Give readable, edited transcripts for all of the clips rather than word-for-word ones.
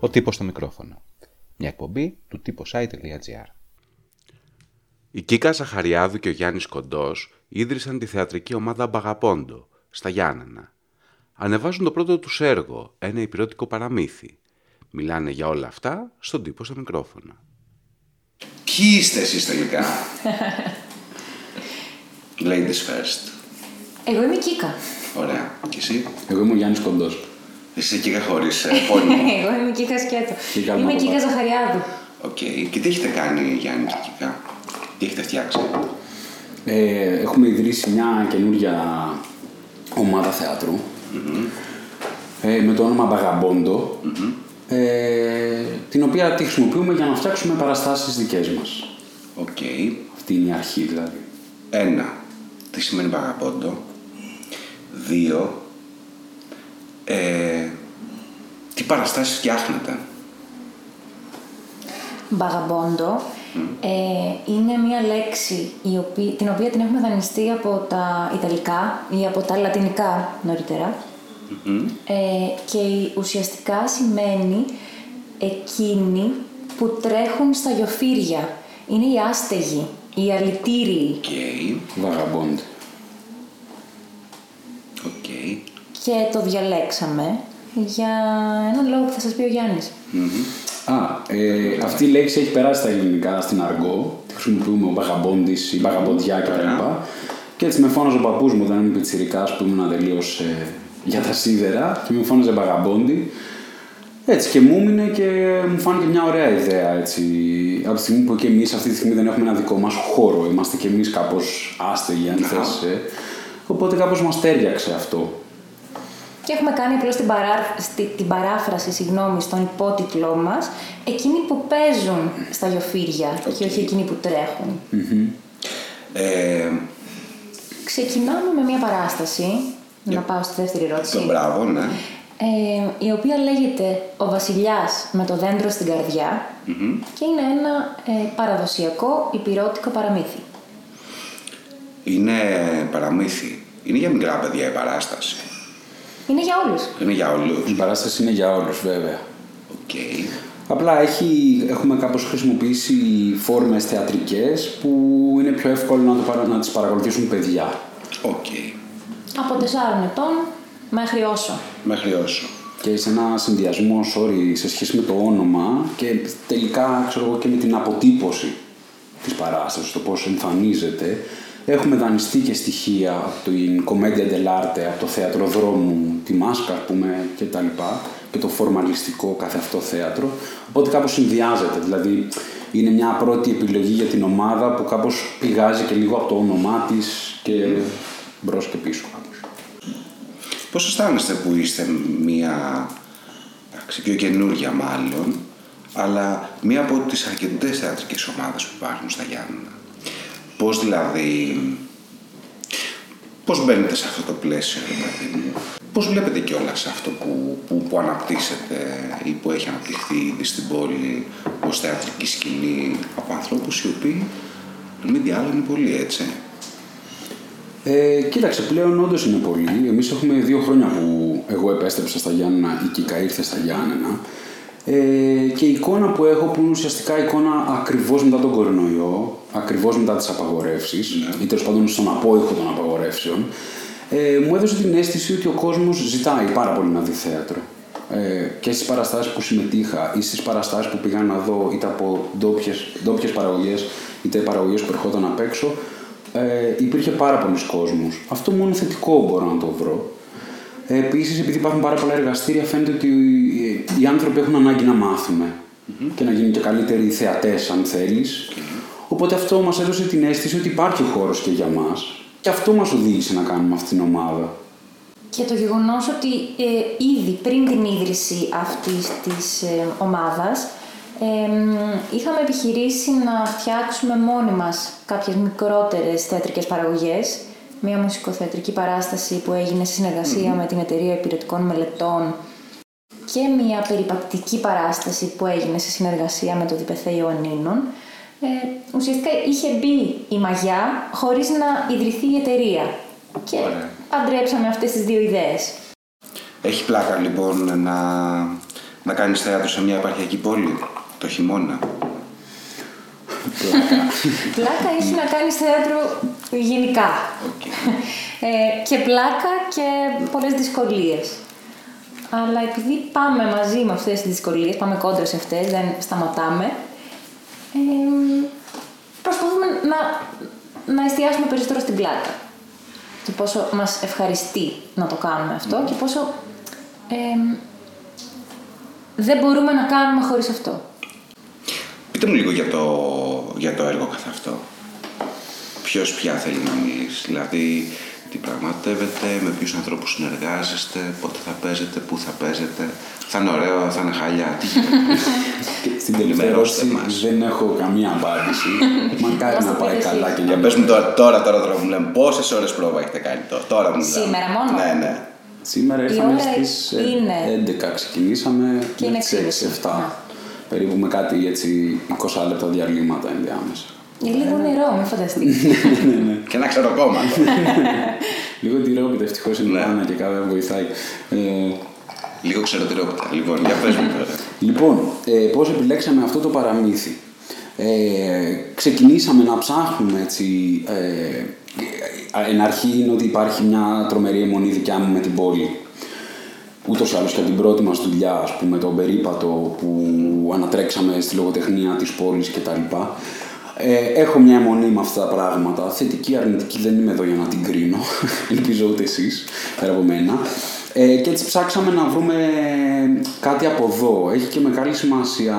Ο Τύπος στο Μικρόφωνο. Μια εκπομπή του typosite.gr. Η Κίκα Σαχαριάδου και ο Γιάννης Κοντός ίδρυσαν τη θεατρική ομάδα Μπαγαμπόντο, στα Γιάννενα. Ανεβάζουν το πρώτο τους έργο, ένα υπηρετικό παραμύθι. Μιλάνε για όλα αυτά στον Τύπο στο Μικρόφωνο. Ποιοι είστε εσείς τελικά? Ladies first. Εγώ είμαι η Κίκα. Ωραία. Και εσύ? Εγώ είμαι ο Γιάννης Κοντός. Εσύ είσαι Κίκα χωρίς επώνυμο? Εγώ είμαι Κίκα σκέτο. Είμαι Κίκα Σαχαριάδου. Οκ. Και τι έχετε κάνει, Γιάννη και Κίκα? Τι έχετε φτιάξει? Έχουμε ιδρύσει μια καινούργια ομάδα θεάτρου με το όνομα Μπαγαμπόντο, την οποία τη χρησιμοποιούμε για να φτιάξουμε παραστάσεις δικές μας. Οκ. Αυτή είναι η αρχή δηλαδή. 1. Τι σημαίνει Μπαγαμπόντο? 2. Τι παραστάσεις φτιάχνετε? Μπαγαμπόντο είναι μια λέξη την οποία την έχουμε δανειστεί από τα Ιταλικά ή από τα Λατινικά νωρίτερα και ουσιαστικά σημαίνει εκείνοι που τρέχουν στα γιοφύρια. Είναι οι άστεγοι, οι αλητήριοι. Βαγαμπόντ. Και το διαλέξαμε για έναν λόγο που θα σας πει ο Γιάννης. Αυτή η λέξη έχει περάσει στα ελληνικά, στην αργό. Τη χρησιμοποιούμε ο Μπαγαμπόντης, η Μπαγαμποντιά κτλ. Και έτσι με φώναζε ο παππούς μου όταν ήμουν πιτσιρικάς που ήμουν τελείως για τα σίδερα και με φώναζε Μπαγαμπόντι. Έτσι και μου έμεινε και μου φάνηκε μια ωραία ιδέα. Έτσι. Από τη στιγμή που και εμείς αυτή τη στιγμή δεν έχουμε ένα δικό μας χώρο, είμαστε και εμείς κάπως άστεγοι, αν θες. Οπότε κάπως μας τέριαξε αυτό. Και έχουμε κάνει απλώς την παράφραση, στον υπότιτλό μας, εκείνοι που παίζουν στα γιοφύρια και όχι εκείνοι που τρέχουν. Ξεκινάμε με μια παράσταση, να πάω στη δεύτερη ερώτηση. Μπράβο, ναι. Η οποία λέγεται «Ο Βασιλιάς με το δέντρο στην καρδιά» και είναι ένα παραδοσιακό υπηρώτικο παραμύθι. Είναι παραμύθι. Είναι για μικρά παιδιά η παράσταση. Είναι για όλους. Η παράσταση είναι για όλους, βέβαια. Απλά έχουμε κάπως χρησιμοποιήσει φόρμες θεατρικές που είναι πιο εύκολο να τις παρακολουθήσουν παιδιά. Από 4 ετών μέχρι όσο. Και σε ένα συνδυασμό, σε σχέση με το όνομα και τελικά, και με την αποτύπωση της παράστασης, το πώς εμφανίζεται, έχουμε δανειστεί και στοιχεία από την Commedia dell'arte, από το θέατρο δρόμου, τη μάσκα, ας πούμε, και τα λοιπά, και το φορμαλιστικό κάθε αυτό θέατρο. Οπότε κάπως συνδυάζεται, δηλαδή είναι μια πρώτη επιλογή για την ομάδα που κάπως πηγάζει και λίγο από το όνομά της και μπρος και πίσω κάπως. Πώς αισθάνεστε που είστε μια, πιο καινούργια μάλλον, αλλά μια από τις αρκετές θεατρικές ομάδες που υπάρχουν στα Γιάννενα? Πώς δηλαδή, πώς μπαίνετε σε αυτό το πλαίσιο, δηλαδή, πώς βλέπετε κιόλας αυτό που αναπτύσσεται ή που έχει αναπτυχθεί ήδη στην πόλη ως θεατρική σκηνή από ανθρώπους οι οποίοι μην τι άλλο είναι πολλοί, έτσι? Κοίταξε, πλέον όντως είναι πολλοί. Εμείς έχουμε 2 χρόνια που εγώ επέστρεψα στα Γιάννενα, η Κίκα ήρθε στα Γιάννενα. Και η εικόνα που έχω, που είναι ουσιαστικά εικόνα ακριβώς μετά τον κορονοϊό, ακριβώς μετά τις απαγορεύσεις, ή τέλος πάντων στον απόϊχο των απαγορεύσεων, μου έδωσε την αίσθηση ότι ο κόσμος ζητάει πάρα πολύ να δει θέατρο. Και στις παραστάσεις που συμμετείχα ή στις παραστάσεις που πήγα να δω, είτε από ντόπιες παραγωγές, είτε παραγωγές που ερχόταν απ' έξω, υπήρχε πάρα πολλοί κόσμος. Αυτό μόνο θετικό μπορώ να το βρω. Επίσης, επειδή υπάρχουν πάρα πολλά εργαστήρια, φαίνεται ότι οι άνθρωποι έχουν ανάγκη να μάθουμε και να γίνουν και καλύτεροι θεατές, αν θέλεις. Οπότε αυτό μας έδωσε την αίσθηση ότι υπάρχει χώρος και για μας και αυτό μας οδήγησε να κάνουμε αυτή την ομάδα. Και το γεγονός ότι ήδη πριν την ίδρυση αυτής της ομάδας είχαμε επιχειρήσει να φτιάξουμε μόνοι μας κάποιες μικρότερες θεατρικές παραγωγές. Μια μουσικοθεατρική παράσταση που έγινε σε συνεργασία με την Εταιρεία Υπηρετικών Μελετών και μια περιπατητική παράσταση που έγινε σε συνεργασία με το ΔΗΠΕΘΕ Ιωαννίνων. Ουσιαστικά είχε μπει η μαγιά χωρίς να ιδρυθεί η εταιρεία και παντρέψαμε αυτές τις 2 ιδέες. Έχει πλάκα λοιπόν να να κάνεις θέατρο σε μια επαρχιακή πόλη το χειμώνα. Πλάκα έχει να κάνεις θέατρο γενικά. Okay. Και πλάκα και πολλές δυσκολίες. Αλλά επειδή πάμε μαζί με αυτές τις δυσκολίες, πάμε κόντρα σε αυτές, δεν σταματάμε, προσπαθούμε να εστιάσουμε περισσότερο στην πλάκα. Και πόσο μας ευχαριστεί να το κάνουμε αυτό και πόσο δεν μπορούμε να κάνουμε χωρίς αυτό. Πείτε μου λίγο για το έργο καθ' αυτό. Ποιος πια θέλει να μιλήσει, δηλαδή τι πραγματεύετε, με ποιους ανθρώπους συνεργάζεστε, πότε θα παίζετε, πού θα παίζετε, θα είναι ωραίο, θα είναι χαλιά, τι γίνεται. Στην τελευταία ερώτηση δεν έχω καμία απάντηση. Μακάρι να πάει καλά και για να παίζουμε τώρα μου λένε πόσες ώρες πρόβα έχετε κάνει τώρα μου λένε. Σήμερα μόνο. Ναι. Σήμερα ήρθαμε στις 11, ξεκινήσαμε και είναι 6-7. Περίπου με κάτι έτσι 20 λεπτά διαλύματα ενδιάμεσα. Είναι λίγο νερό, μην φανταστείτε. Και να ξέρω ακόμα. Λίγο τυρόπιτα, ευτυχώς είναι η Άννα και κάποια βοηθάει. Λίγο ξέρω τυρόπιτα. Λοιπόν, για πες μου τώρα. Λοιπόν, πώς επιλέξαμε αυτό το παραμύθι. Ξεκινήσαμε να ψάχνουμε έτσι. Εν αρχή είναι ότι υπάρχει μια τρομερή αιμονή δικιά μου με την πόλη. Ούτως ή άλλως και την πρώτη μας δουλειά, ας πούμε, τον περίπατο που ανατρέξαμε στη λογοτεχνία της πόλης κτλ. Έχω μια αιμονή με αυτά τα πράγματα. Θετική, αρνητική, δεν είμαι εδώ για να την κρίνω. Ελπίζω ούτε εσείς, πέρα από μένα. Και έτσι ψάξαμε να βρούμε κάτι από εδώ. Έχει και μεγάλη σημασία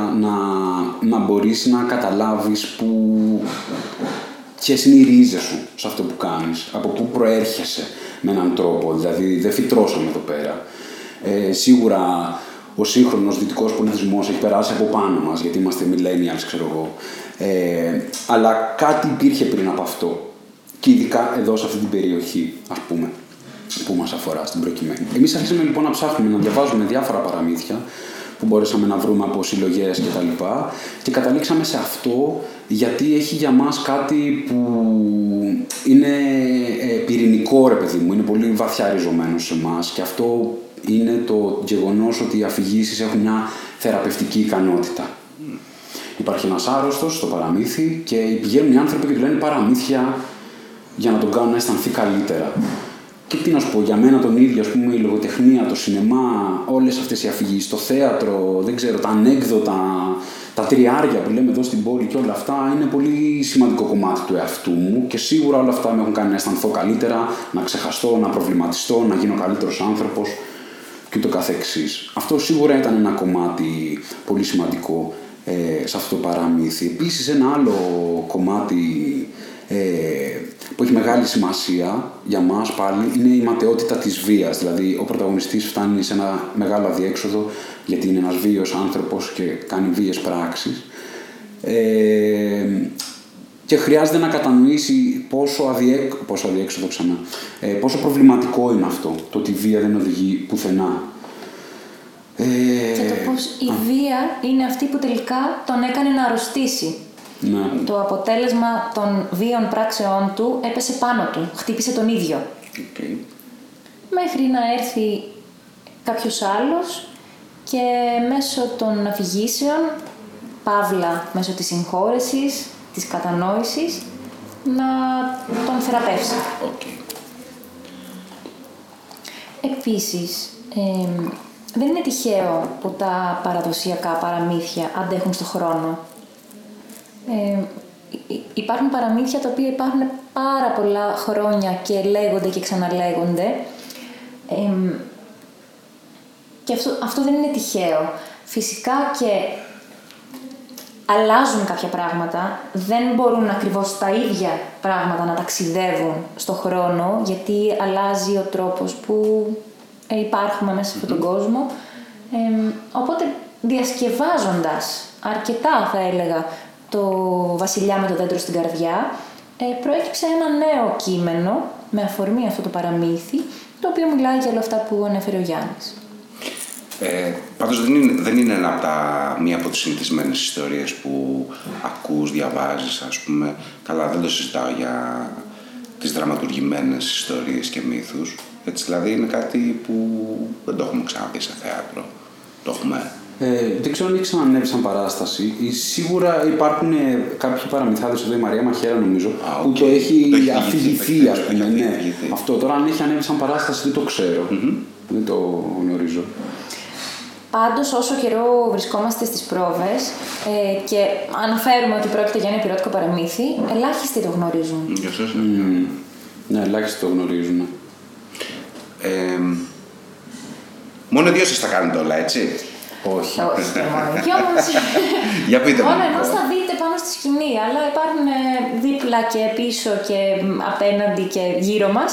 να μπορείς να καταλάβεις ποιες είναι οι ρίζες σου σε αυτό που κάνεις, από πού προέρχεσαι με έναν τρόπο. Δηλαδή, δεν φυτρώσαμε εδώ πέρα. Σίγουρα ο σύγχρονος δυτικός πολιτισμός έχει περάσει από πάνω μας, γιατί είμαστε millennials, ξέρω εγώ. Αλλά κάτι υπήρχε πριν από αυτό. Και ειδικά εδώ σε αυτή την περιοχή, ας πούμε, που μας αφορά στην προκειμένη. Εμείς αρχίσαμε λοιπόν να ψάχνουμε, να διαβάζουμε διάφορα παραμύθια που μπορέσαμε να βρούμε από συλλογές κτλ. Και καταλήξαμε σε αυτό γιατί έχει για μας κάτι που είναι πυρηνικό, ρε παιδί μου, είναι πολύ βαθιά ριζωμένο σε εμάς. Και αυτό είναι το γεγονός ότι οι αφηγήσεις έχουν μια θεραπευτική ικανότητα. Υπάρχει ένας άρρωστος στο παραμύθι και πηγαίνουν οι άνθρωποι και του λένε παραμύθια για να τον κάνουν να αισθανθεί καλύτερα. Και τι να σου πω, για μένα τον ίδιο, ας πούμε, η λογοτεχνία, το σινεμά, όλες αυτές οι αφηγήσεις, το θέατρο, δεν ξέρω, τα ανέκδοτα, τα τριάρια που λέμε εδώ στην πόλη και όλα αυτά είναι πολύ σημαντικό κομμάτι του εαυτού μου και σίγουρα όλα αυτά με έχουν κάνει να αισθανθώ καλύτερα, να ξεχαστώ, να προβληματιστώ, να γίνω καλύτερος άνθρωπος και το καθεξής. Αυτό σίγουρα ήταν ένα κομμάτι πολύ σημαντικό σε αυτό το παραμύθι. Επίσης ένα άλλο κομμάτι που έχει μεγάλη σημασία για μας πάλι είναι η ματαιότητα της βίας. Δηλαδή ο πρωταγωνιστής φτάνει σε ένα μεγάλο αδιέξοδο γιατί είναι ένας βίαιος άνθρωπος και κάνει βίαιες πράξεις και χρειάζεται να κατανοήσει πόσο προβληματικό είναι αυτό, το ότι η βία δεν οδηγεί πουθενά. Και το πως η βία είναι αυτή που τελικά τον έκανε να αρρωστήσει. Ναι. Το αποτέλεσμα των βίων πράξεών του έπεσε πάνω του, χτύπησε τον ίδιο. Okay. Μέχρι να έρθει κάποιος άλλος και μέσω των αφηγήσεων, παύλα μέσω της συγχώρεσης, της κατανόησης, να τον θεραπεύσει. Okay. Επίσης, δεν είναι τυχαίο που τα παραδοσιακά παραμύθια αντέχουν στον χρόνο. Υπάρχουν παραμύθια τα οποία υπάρχουν πάρα πολλά χρόνια και λέγονται και ξαναλέγονται. Και αυτό δεν είναι τυχαίο. Φυσικά και αλλάζουν κάποια πράγματα. Δεν μπορούν ακριβώς τα ίδια πράγματα να ταξιδεύουν στον χρόνο, γιατί αλλάζει ο τρόπος που υπάρχουμε μέσα σε αυτόν τον κόσμο. Οπότε διασκευάζοντας αρκετά, θα έλεγα, το Βασιλιά με το δέντρο στην καρδιά, προέκυψε ένα νέο κείμενο με αφορμή αυτό το παραμύθι, το οποίο μιλάει για όλα αυτά που ανέφερε ο Γιάννης. Πάντως δεν είναι μία από τις συνηθισμένες ιστορίες που ακούς, διαβάζεις, ας πούμε. Καλά, δεν το συζητάω για τις δραματουργημένες ιστορίες και μύθους. Έτσι, δηλαδή είναι κάτι που δεν το έχουμε ξαναδεί σε θέατρο. Το έχουμε Δεν ξέρω αν έχει ξανανεύει σαν παράσταση. Σίγουρα υπάρχουν κάποιοι παραμυθάδες εδώ, η Μαρία Μαχαίρα νομίζω, που το έχει αφηγηθεί, ας πούμε. Ναι. Αυτό τώρα, αν έχει ανέβει σαν παράσταση, δεν το ξέρω. Δεν το γνωρίζω. Πάντως, όσο καιρό βρισκόμαστε στις πρόβες και αναφέρουμε ότι πρόκειται για ένα υπηρετικό παραμύθι, ελάχιστοι το γνωρίζουν. Για σας, ναι. Ναι, ελάχιστοι το γνωρίζουν. Μόνο δύο σας τα κάνετε όλα, έτσι. Όχι. Για πείτε μου. Μόνο ενός θα δείτε πάνω στη σκηνή, αλλά υπάρχουν δίπλα και πίσω και απέναντι και γύρω μας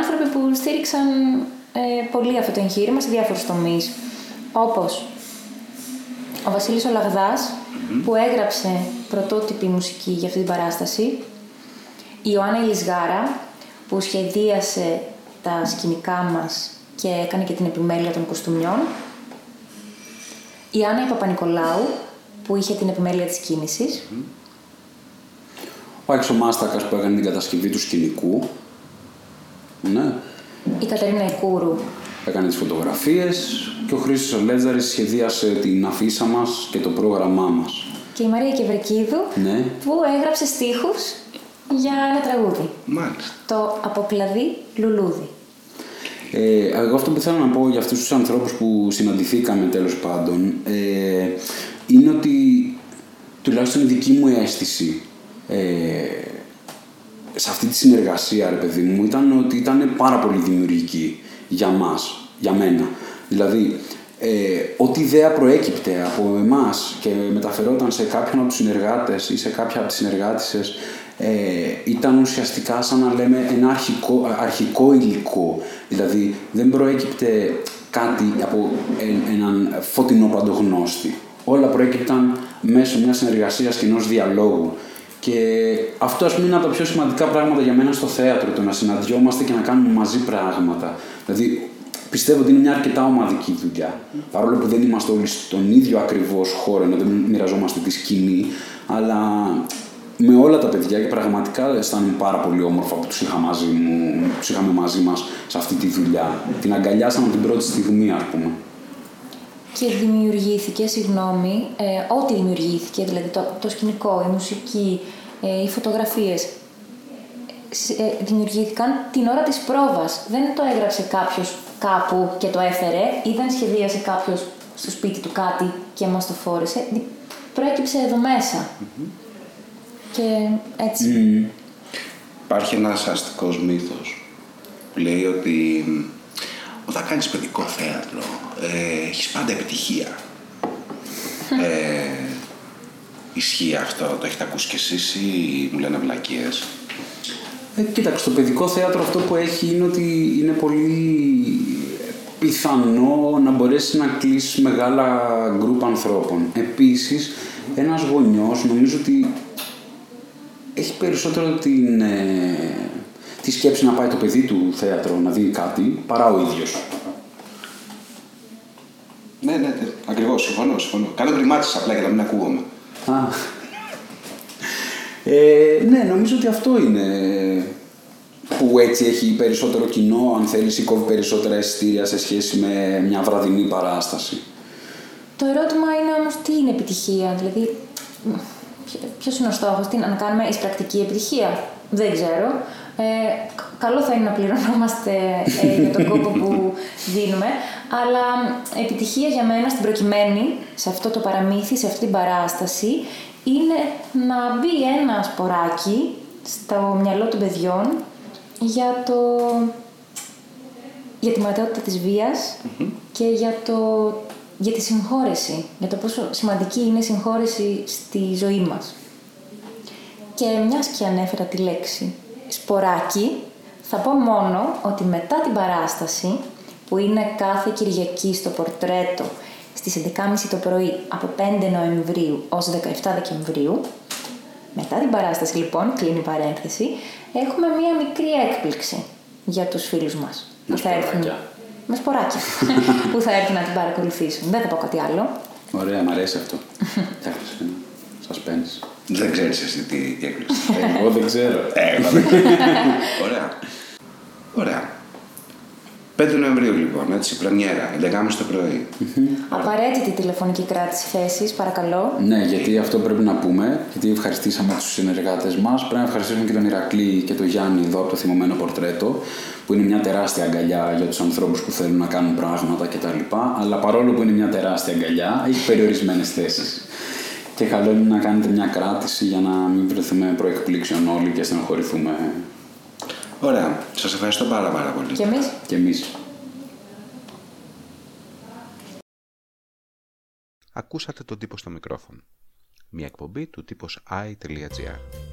άνθρωποι που στήριξαν πολύ αυτό το εγχείρημα σε διάφορους τομείς. Όπως ο Βασίλης Ολαβδάς, που έγραψε πρωτότυπη μουσική για αυτή την παράσταση, η Ιωάννη Λισγάρα, που σχεδίασε τα σκηνικά μας και έκανε και την επιμέλεια των κοστούμιών, η Άννα Παπανικολάου, που είχε την επιμέλεια της κίνησης, ο Άξος Μάστακας, που έκανε την κατασκευή του σκηνικού, ναι. Η Κατερίνα Ικούρου έκανε τις φωτογραφίες και ο Χρήστος Λέζαρης σχεδίασε την αφίσα μας και το πρόγραμμά μας. Και η Μαρία Κεβρικίδου, ναι, που έγραψε στίχους για ένα τραγούδι. Μάλιστα. Το «Αποκλαδί Λουλούδι». Εγώ αυτό που θέλω να πω για αυτούς τους ανθρώπους που συναντηθήκαμε τέλος πάντων είναι ότι, τουλάχιστον η δική μου αίσθηση σε αυτή τη συνεργασία, ρε παιδί μου, ήταν ότι ήταν πάρα πολύ δημιουργική για μας, για μένα. Δηλαδή, ό,τι ιδέα προέκυπτε από εμάς και μεταφερόταν σε κάποιον από τους συνεργάτες ή σε κάποια από τις συνεργάτισες, ήταν ουσιαστικά σαν να λέμε ένα αρχικό υλικό. Δηλαδή, δεν προέκυπτε κάτι από έναν φωτεινό παντογνώστη. Όλα προέκυπταν μέσω μιας συνεργασίας και ενός διαλόγου. Και αυτό, ας πούμε, είναι από τα πιο σημαντικά πράγματα για μένα στο θέατρο, το να συναντιόμαστε και να κάνουμε μαζί πράγματα. Δηλαδή, πιστεύω ότι είναι μια αρκετά ομαδική δουλειά. Παρόλο που δεν είμαστε όλοι στον ίδιο ακριβώς χώρο, ενώ δεν μοιραζόμαστε τη σκηνή, αλλά με όλα τα παιδιά, και πραγματικά αισθάνομαι πάρα πολύ όμορφα που τους είχαμε μαζί μας σε αυτή τη δουλειά. Την αγκαλιάσαμε την πρώτη στιγμή, ας πούμε. Και δημιουργήθηκε, συγγνώμη, ό,τι δημιουργήθηκε, δηλαδή το σκηνικό, η μουσική, οι φωτογραφίες, δημιουργήθηκαν την ώρα της πρόβας. Δεν το έγραψε κάποιος κάπου και το έφερε, ή δεν σχεδίασε κάποιος στο σπίτι του κάτι και μας το φόρεσε. Προέκυψε εδώ μέσα. Και έτσι. Υπάρχει ένας αστικός μύθος που λέει ότι όταν κάνεις παιδικό θέατρο, έχεις πάντα επιτυχία. Ισχύει αυτό, το έχετε ακούσει κι εσείς ή μου λένε βλακίες? Κοίταξε, το παιδικό θέατρο αυτό που έχει είναι ότι είναι πολύ πιθανό να μπορέσει να κλείσει μεγάλα γκρουπ ανθρώπων. Επίσης, ένας γονιός νομίζω ότι έχει περισσότερο τη σκέψη να πάει το παιδί του θέατρο να δει κάτι, παρά ο ίδιος. Ναι, ακριβώς, συμφωνώ. Κάνω γκριμάτσες απλά για να μην ακούγομαι. Ναι, νομίζω ότι αυτό είναι που έτσι έχει περισσότερο κοινό, αν θέλεις, ή κόβει περισσότερα εισιτήρια σε σχέση με μια βραδινή παράσταση. Το ερώτημα είναι όμως τι είναι επιτυχία, δηλαδή ποιος είναι ο στόχος, τι να κάνουμε εισπρακτική επιτυχία, δεν ξέρω. Καλό θα είναι να πληρωνόμαστε για τον κόπο που δίνουμε, αλλά επιτυχία για μένα στην προκειμένη, σε αυτό το παραμύθι, σε αυτή την παράσταση, είναι να μπει ένα σποράκι στο μυαλό των παιδιών για, για τη ματαιότητα της βίας και για τη συγχώρεση, για το πόσο σημαντική είναι η συγχώρεση στη ζωή μας. Και μιας και ανέφερα τη λέξη σποράκι, θα πω μόνο ότι μετά την παράσταση, που είναι κάθε Κυριακή στο Πορτρέτο στις 11.30 το πρωί από 5 Νοεμβρίου ως 17 Δεκεμβρίου, μετά την παράσταση λοιπόν, κλείνει η παρένθεση, έχουμε μία μικρή έκπληξη για τους φίλους μας που θα έρθουν. Με σποράκια. Που θα έρθουν να την παρακολουθήσουν. Δεν θα πω κάτι άλλο. Ωραία, μ' αρέσει αυτό. Σας παίρνεις. Δεν ξέρεις εσύ τι έκπληξη. Εγώ δεν ξέρω. Ωραία. 5 Νοεμβρίου λοιπόν, έτσι, πρεμιέρα, 11.30 το πρωί. Απαραίτητη τηλεφωνική κράτηση θέσης, παρακαλώ. Ναι, γιατί αυτό πρέπει να πούμε, γιατί ευχαριστήσαμε τους συνεργάτες μας. Πρέπει να ευχαριστήσουμε και τον Ηρακλή και τον Γιάννη εδώ από το θυμωμένο πορτρέτο, που είναι μια τεράστια αγκαλιά για τους ανθρώπους που θέλουν να κάνουν πράγματα κτλ. Αλλά παρόλο που είναι μια τεράστια αγκαλιά, έχει περιορισμένες θέσεις. Και καλό είναι να κάνετε μια κράτηση για να μην βρεθούμε προεκπλήξεων όλοι και στενοχωρηθούμε. Ωραία. Σας ευχαριστώ πάρα πολύ. Και εμείς. Ακούσατε τον τύπο στο μικρόφωνο. Μια εκπομπή του typosite.gr.